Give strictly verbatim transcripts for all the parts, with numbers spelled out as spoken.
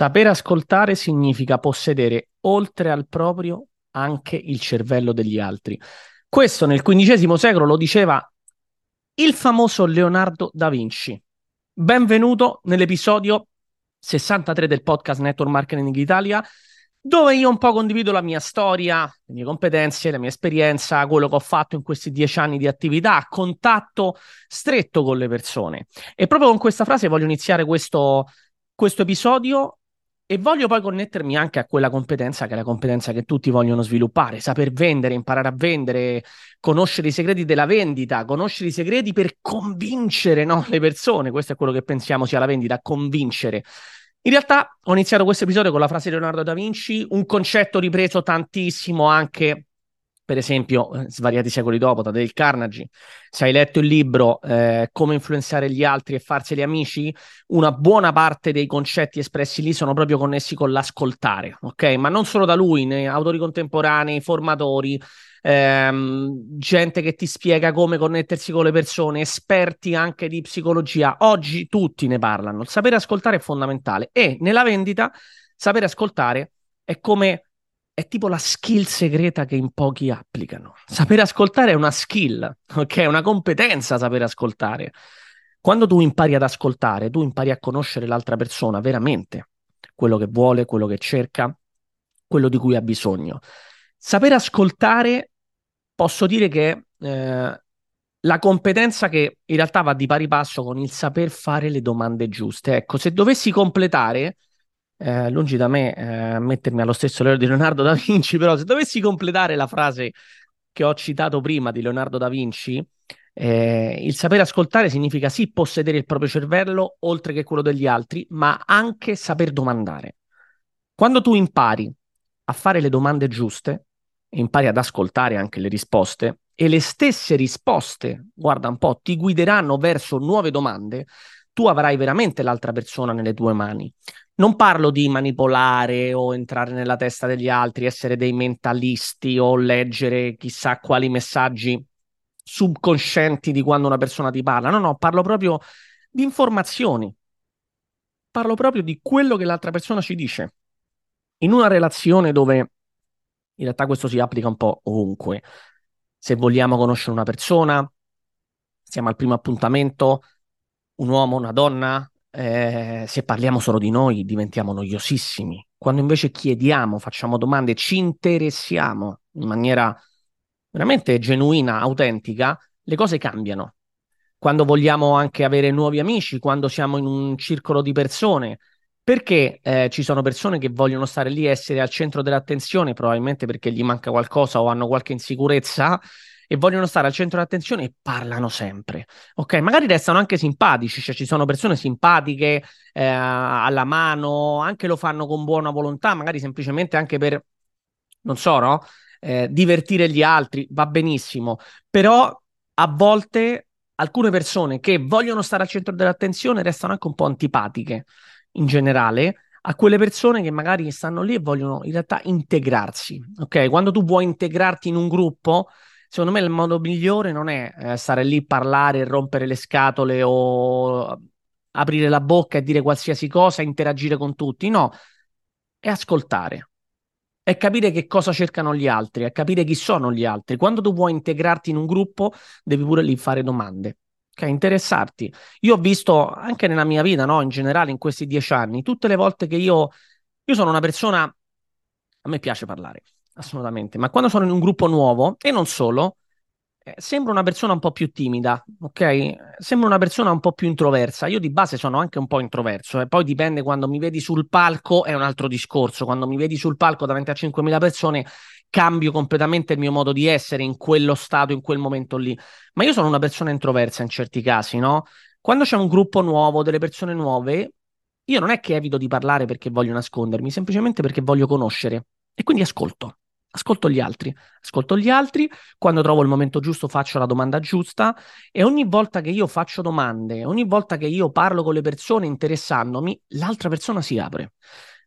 Saper ascoltare significa possedere, oltre al proprio, anche il cervello degli altri. Questo nel quindicesimo secolo lo diceva il famoso Leonardo da Vinci. Benvenuto nell'episodio sessantatré del podcast Network Marketing Italia, dove io un po' condivido la mia storia, le mie competenze, la mia esperienza, quello che ho fatto in questi dieci anni di attività, a contatto stretto con le persone. E proprio con questa frase voglio iniziare questo, questo episodio e voglio poi connettermi anche a quella competenza che è la competenza che tutti vogliono sviluppare, saper vendere, imparare a vendere, conoscere i segreti della vendita, conoscere i segreti per convincere, no, le persone. Questo è quello che pensiamo sia la vendita, convincere. In realtà ho iniziato questo episodio con la frase di Leonardo da Vinci, un concetto ripreso tantissimo anche, per esempio, svariati secoli dopo, da Dale Carnegie. Se hai letto il libro eh, Come influenzare gli altri e farseli amici, una buona parte dei concetti espressi lì sono proprio connessi con l'ascoltare, ok? Ma non solo da lui, né autori contemporanei, formatori, ehm, gente che ti spiega come connettersi con le persone, esperti anche di psicologia. Oggi tutti ne parlano. Il sapere ascoltare è fondamentale e nella vendita sapere ascoltare è come... è tipo la skill segreta che in pochi applicano. Sapere ascoltare è una skill, ok? È una competenza sapere ascoltare. Quando tu impari ad ascoltare, tu impari a conoscere l'altra persona veramente, quello che vuole, quello che cerca, quello di cui ha bisogno. Sapere ascoltare, posso dire che eh, la competenza che in realtà va di pari passo con il saper fare le domande giuste. Ecco, se dovessi completare... Eh, lungi da me eh, mettermi allo stesso livello di Leonardo da Vinci, però se dovessi completare la frase che ho citato prima di Leonardo da Vinci, eh, il sapere ascoltare significa sì possedere il proprio cervello oltre che quello degli altri, ma anche saper domandare. Quando tu impari a fare le domande giuste, impari ad ascoltare anche le risposte, e le stesse risposte, guarda un po', ti guideranno verso nuove domande, tu avrai veramente l'altra persona nelle tue mani. Non parlo di manipolare o entrare nella testa degli altri, essere dei mentalisti o leggere chissà quali messaggi subconscienti di quando una persona ti parla. No, no, parlo proprio di informazioni. Parlo proprio di quello che l'altra persona ci dice. In una relazione dove in realtà questo si applica un po' ovunque. Se vogliamo conoscere una persona, siamo al primo appuntamento, un uomo, una donna... Eh, se parliamo solo di noi diventiamo noiosissimi. Quando invece chiediamo, facciamo domande, ci interessiamo in maniera veramente genuina, autentica, le cose cambiano. Quando vogliamo anche avere nuovi amici, quando siamo in un circolo di persone, perché eh, ci sono persone che vogliono stare lì, essere al centro dell'attenzione, probabilmente perché gli manca qualcosa o hanno qualche insicurezza e vogliono stare al centro dell'attenzione e parlano sempre, ok? Magari restano anche simpatici, cioè ci sono persone simpatiche eh, alla mano, anche lo fanno con buona volontà, magari semplicemente anche per, non so, no? Eh, divertire gli altri, va benissimo, però a volte alcune persone che vogliono stare al centro dell'attenzione restano anche un po' antipatiche in generale, a quelle persone che magari stanno lì e vogliono in realtà integrarsi, ok? Quando tu vuoi integrarti in un gruppo, secondo me il modo migliore non è eh, stare lì, parlare, rompere le scatole o aprire la bocca e dire qualsiasi cosa, interagire con tutti. No, è ascoltare, è capire che cosa cercano gli altri, è capire chi sono gli altri. Quando tu vuoi integrarti in un gruppo, devi pure lì fare domande, okay? Interessarti. Io ho visto anche nella mia vita, no, in generale, in questi dieci anni, tutte le volte che io, io sono una persona, a me piace parlare. Assolutamente, ma quando sono in un gruppo nuovo, e non solo, eh, sembro una persona un po' più timida, ok? Sembro una persona un po' più introversa. Io di base sono anche un po' introverso, e poi dipende, quando mi vedi sul palco è un altro discorso. Quando mi vedi sul palco davanti a cinquemila persone cambio completamente il mio modo di essere in quello stato, in quel momento lì. Ma io sono una persona introversa in certi casi, no? Quando c'è un gruppo nuovo, delle persone nuove, io non è che evito di parlare perché voglio nascondermi, semplicemente perché voglio conoscere e quindi ascolto. Ascolto gli altri, ascolto gli altri, quando trovo il momento giusto faccio la domanda giusta e ogni volta che io faccio domande, ogni volta che io parlo con le persone interessandomi, l'altra persona si apre.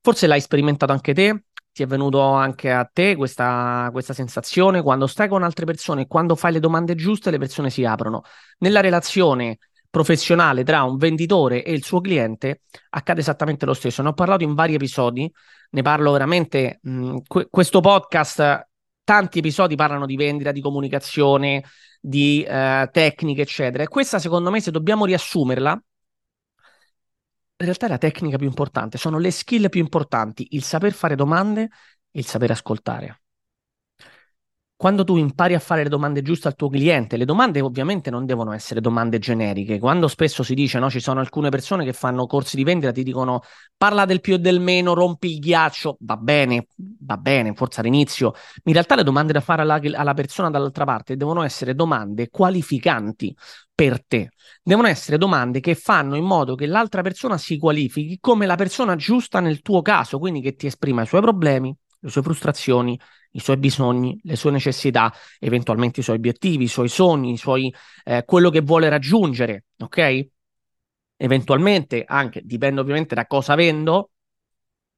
Forse l'hai sperimentato anche te, ti è venuto anche a te questa, questa sensazione, quando stai con altre persone, quando fai le domande giuste le persone si aprono. Nella relazione professionale tra un venditore e il suo cliente accade esattamente lo stesso. Ne ho parlato in vari episodi, ne parlo veramente, mh, que- questo podcast, tanti episodi parlano di vendita, di comunicazione, di eh, tecniche, eccetera. E questa, secondo me, se dobbiamo riassumerla, in realtà è la tecnica più importante, sono le skill più importanti, il saper fare domande e il saper ascoltare. Quando tu impari a fare le domande giuste al tuo cliente, le domande ovviamente non devono essere domande generiche. Quando spesso si dice, no, ci sono alcune persone che fanno corsi di vendita, ti dicono parla del più e del meno, rompi il ghiaccio, va bene, va bene, forza all'inizio. In realtà le domande da fare alla, alla persona dall'altra parte devono essere domande qualificanti per te. Devono essere domande che fanno in modo che l'altra persona si qualifichi come la persona giusta nel tuo caso, quindi che ti esprima i suoi problemi, le sue frustrazioni, i suoi bisogni, le sue necessità, eventualmente i suoi obiettivi, i suoi sogni, i suoi, eh, quello che vuole raggiungere, ok? Eventualmente anche, dipende ovviamente da cosa vendo,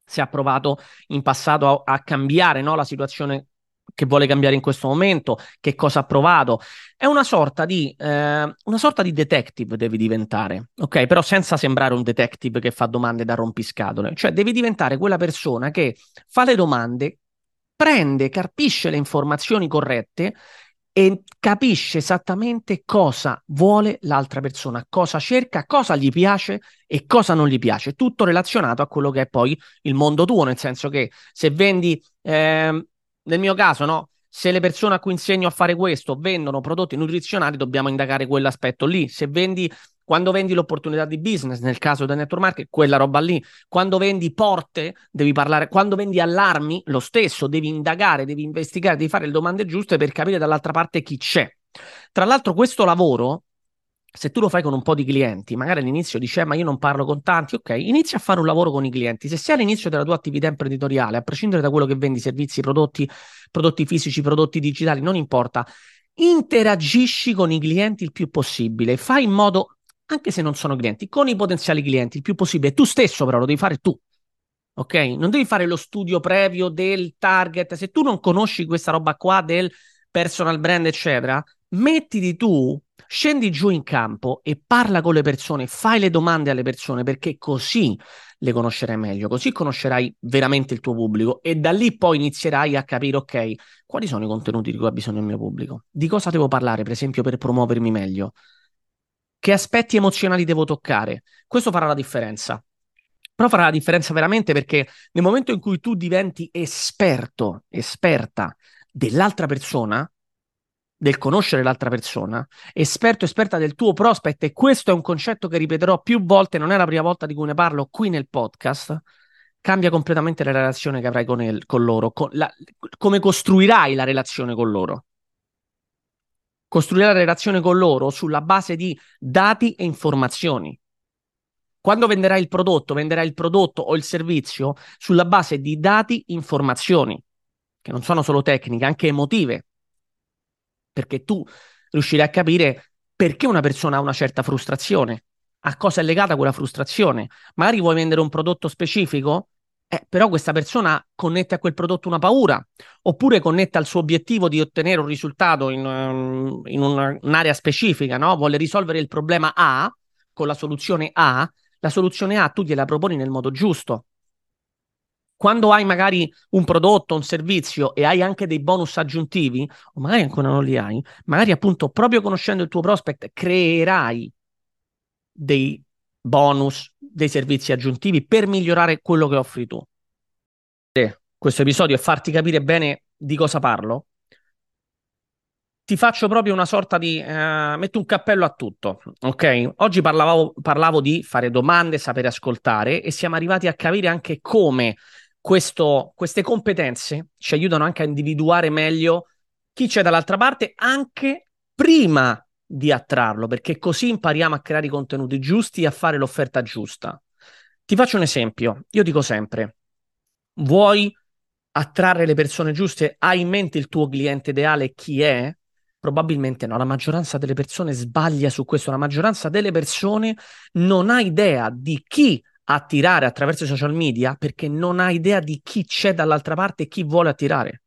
se ha provato in passato a, a cambiare, no, la situazione che vuole cambiare in questo momento, che cosa ha provato. È una sorta di eh, una sorta di detective devi diventare, ok? Però senza sembrare un detective che fa domande da rompiscatole, cioè devi diventare quella persona che fa le domande, prende, carpisce le informazioni corrette e capisce esattamente cosa vuole l'altra persona, cosa cerca, cosa gli piace e cosa non gli piace, tutto relazionato a quello che è poi il mondo tuo, nel senso che se vendi, eh, nel mio caso, no, se le persone a cui insegno a fare questo vendono prodotti nutrizionali, dobbiamo indagare quell'aspetto lì. Se vendi, quando vendi l'opportunità di business, nel caso del network marketing, quella roba lì. Quando vendi porte, devi parlare. Quando vendi allarmi, lo stesso, devi indagare, devi investigare, devi fare le domande giuste per capire dall'altra parte chi c'è. Tra l'altro questo lavoro, se tu lo fai con un po' di clienti, magari all'inizio dici, eh, ma io non parlo con tanti, ok, inizia a fare un lavoro con i clienti. Se sei all'inizio della tua attività imprenditoriale, a prescindere da quello che vendi, servizi, prodotti, prodotti fisici, prodotti digitali, non importa, interagisci con i clienti il più possibile, fai in modo... anche se non sono clienti, con i potenziali clienti il più possibile, tu stesso però lo devi fare tu, ok? Non devi fare lo studio previo del target, se tu non conosci questa roba qua del personal brand eccetera, mettiti tu, scendi giù in campo e parla con le persone, fai le domande alle persone perché così le conoscerai meglio, così conoscerai veramente il tuo pubblico e da lì poi inizierai a capire, ok, quali sono i contenuti di cui ha bisogno il mio pubblico, di cosa devo parlare per esempio per promuovermi meglio, che aspetti emozionali devo toccare? Questo farà la differenza. Però farà la differenza veramente perché nel momento in cui tu diventi esperto, esperta dell'altra persona, del conoscere l'altra persona, esperto, esperta del tuo prospect, e questo è un concetto che ripeterò più volte, non è la prima volta di cui ne parlo qui nel podcast, cambia completamente la relazione che avrai con, il, con loro, con la, come costruirai la relazione con loro. Costruire la relazione con loro sulla base di dati e informazioni. Quando venderai il prodotto, venderai il prodotto o il servizio sulla base di dati e informazioni, che non sono solo tecniche, anche emotive, perché tu riuscirai a capire perché una persona ha una certa frustrazione, a cosa è legata quella frustrazione. Magari vuoi vendere un prodotto specifico, Eh, però questa persona connette a quel prodotto una paura, oppure connette al suo obiettivo di ottenere un risultato in, um, in una, un'area specifica, no? Vuole risolvere il problema A con la soluzione A, la soluzione A tu gliela proponi nel modo giusto. Quando hai magari un prodotto, un servizio e hai anche dei bonus aggiuntivi, o magari ancora non li hai, magari appunto proprio conoscendo il tuo prospect creerai dei bonus, dei servizi aggiuntivi per migliorare quello che offri tu. Questo episodio è farti capire bene di cosa parlo. Ti faccio proprio una sorta di uh, metto un cappello a tutto, ok? Oggi parlavo, parlavo di fare domande, sapere ascoltare e siamo arrivati a capire anche come questo, queste competenze ci aiutano anche a individuare meglio chi c'è dall'altra parte anche prima di attrarlo, perché così impariamo a creare i contenuti giusti e a fare l'offerta giusta. Ti faccio un esempio, io dico sempre, vuoi attrarre le persone giuste? Hai in mente il tuo cliente ideale, chi è? Probabilmente no, la maggioranza delle persone sbaglia su questo, la maggioranza delle persone non ha idea di chi attirare attraverso i social media, perché non ha idea di chi c'è dall'altra parte e chi vuole attirare,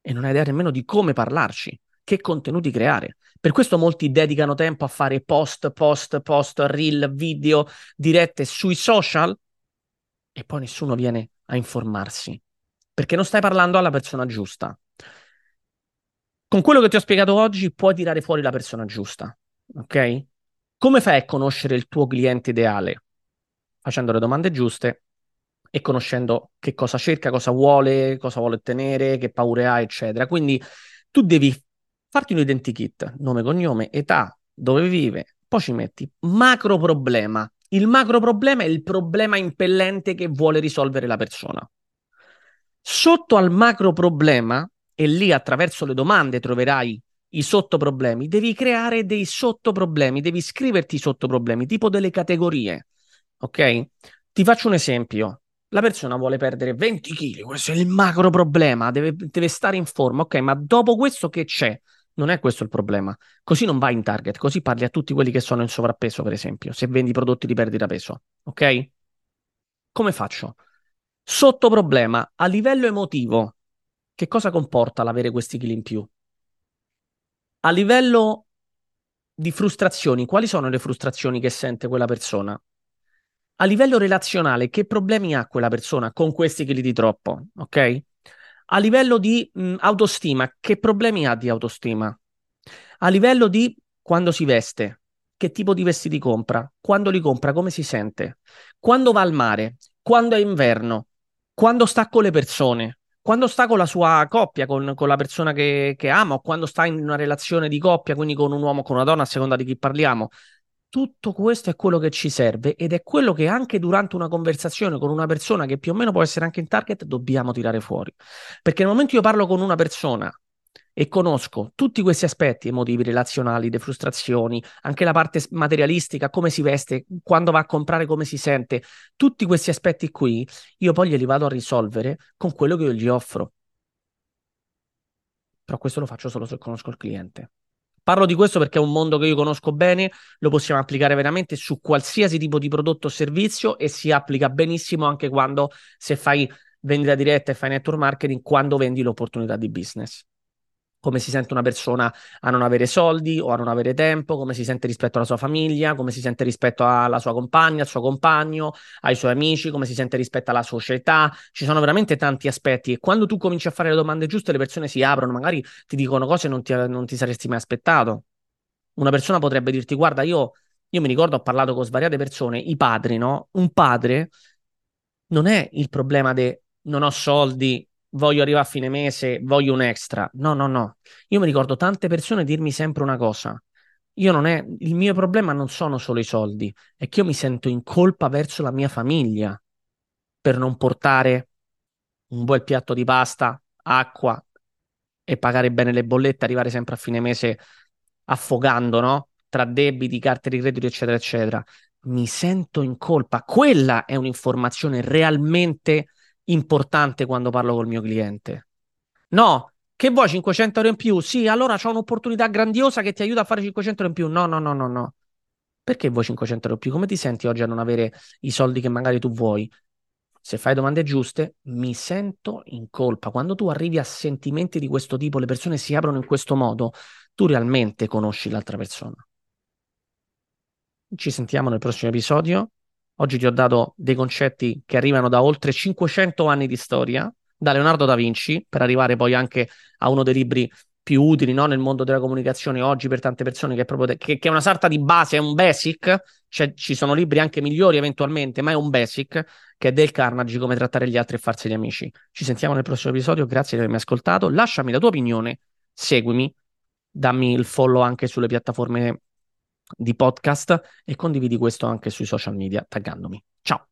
e non ha idea nemmeno di come parlarci. che contenuti creare. Per questo molti dedicano tempo a fare post, post, post, reel, video, dirette sui social, e poi nessuno viene a informarsi, perché non stai parlando alla persona giusta. Con quello che ti ho spiegato oggi puoi tirare fuori la persona giusta, ok? Come fai a conoscere il tuo cliente ideale? Facendo le domande giuste e conoscendo che cosa cerca, cosa vuole, cosa vuole ottenere, che paure ha, eccetera. Quindi tu devi farti un identikit, nome, cognome, età, dove vive, poi ci metti macro problema. Il macro problema è il problema impellente che vuole risolvere la persona. Sotto al macro problema, e lì attraverso le domande troverai i sottoproblemi, devi creare dei sottoproblemi, devi scriverti i sottoproblemi, tipo delle categorie, ok? Ti faccio un esempio. La persona vuole perdere venti chili, questo è il macro problema, deve, deve stare in forma, ok, ma dopo questo che c'è? Non è questo il problema, così non vai in target, così parli a tutti quelli che sono in sovrappeso, per esempio, se vendi prodotti di perdita peso, ok? Come faccio? Sottoproblema, a livello emotivo, che cosa comporta l'avere questi chili in più? A livello di frustrazioni, quali sono le frustrazioni che sente quella persona? A livello relazionale, che problemi ha quella persona con questi chili di troppo, ok? A livello di mh, autostima, che problemi ha di autostima? A livello di quando si veste, che tipo di vestiti compra? Quando li compra, come si sente? Quando va al mare? Quando è inverno? Quando sta con le persone? Quando sta con la sua coppia, con, con la persona che, che ama, o quando sta in una relazione di coppia, quindi con un uomo o con una donna, a seconda di chi parliamo. Tutto questo è quello che ci serve ed è quello che anche durante una conversazione con una persona che più o meno può essere anche in target dobbiamo tirare fuori. Perché nel momento io parlo con una persona e conosco tutti questi aspetti emotivi, relazionali, le frustrazioni, anche la parte materialistica, come si veste, quando va a comprare, come si sente, tutti questi aspetti qui, io poi glieli vado a risolvere con quello che io gli offro. Però questo lo faccio solo se conosco il cliente. Parlo di questo perché è un mondo che io conosco bene, lo possiamo applicare veramente su qualsiasi tipo di prodotto o servizio e si applica benissimo anche quando, se fai vendita diretta e fai network marketing, quando vendi l'opportunità di business. Come si sente una persona a non avere soldi o a non avere tempo, come si sente rispetto alla sua famiglia, come si sente rispetto alla sua compagna, al suo compagno, ai suoi amici, come si sente rispetto alla società. Ci sono veramente tanti aspetti e quando tu cominci a fare le domande giuste le persone si aprono, magari ti dicono cose che non ti, non ti saresti mai aspettato. Una persona potrebbe dirti, guarda, io, io mi ricordo, ho parlato con svariate persone, i padri, no? Un padre non è il problema de non ho soldi, voglio arrivare a fine mese, voglio un extra. No, no, no. Io mi ricordo tante persone dirmi sempre una cosa. Io non è, il mio problema non sono solo i soldi, è che io mi sento in colpa verso la mia famiglia per non portare un bel piatto di pasta, acqua e pagare bene le bollette, arrivare sempre a fine mese affogando, no? Tra debiti, carte di credito, eccetera, eccetera. Mi sento in colpa. Quella è un'informazione realmente importante quando parlo col mio cliente. No, che vuoi cinquecento euro in più? Sì, allora c'ho un'opportunità grandiosa che ti aiuta a fare cinquecento euro in più. No, no, no, no, no. Perché vuoi cinquecento euro in più? Come ti senti oggi a non avere i soldi che magari tu vuoi? Se fai domande giuste, mi sento in colpa. Quando tu arrivi a sentimenti di questo tipo, le persone si aprono in questo modo, tu realmente conosci l'altra persona. Ci sentiamo nel prossimo episodio. Oggi ti ho dato dei concetti che arrivano da oltre cinquecento anni di storia, da Leonardo da Vinci, per arrivare poi anche a uno dei libri più utili, no, nel mondo della comunicazione oggi per tante persone, che è, proprio de- che, che è una sorta di base, è un basic, cioè, ci sono libri anche migliori eventualmente, ma è un basic, che è Dale Carnegie, Come trattare gli altri e farseli amici. Ci sentiamo nel prossimo episodio, grazie di avermi ascoltato, lasciami la tua opinione, seguimi, dammi il follow anche sulle piattaforme di podcast e condividi questo anche sui social media taggandomi. Ciao!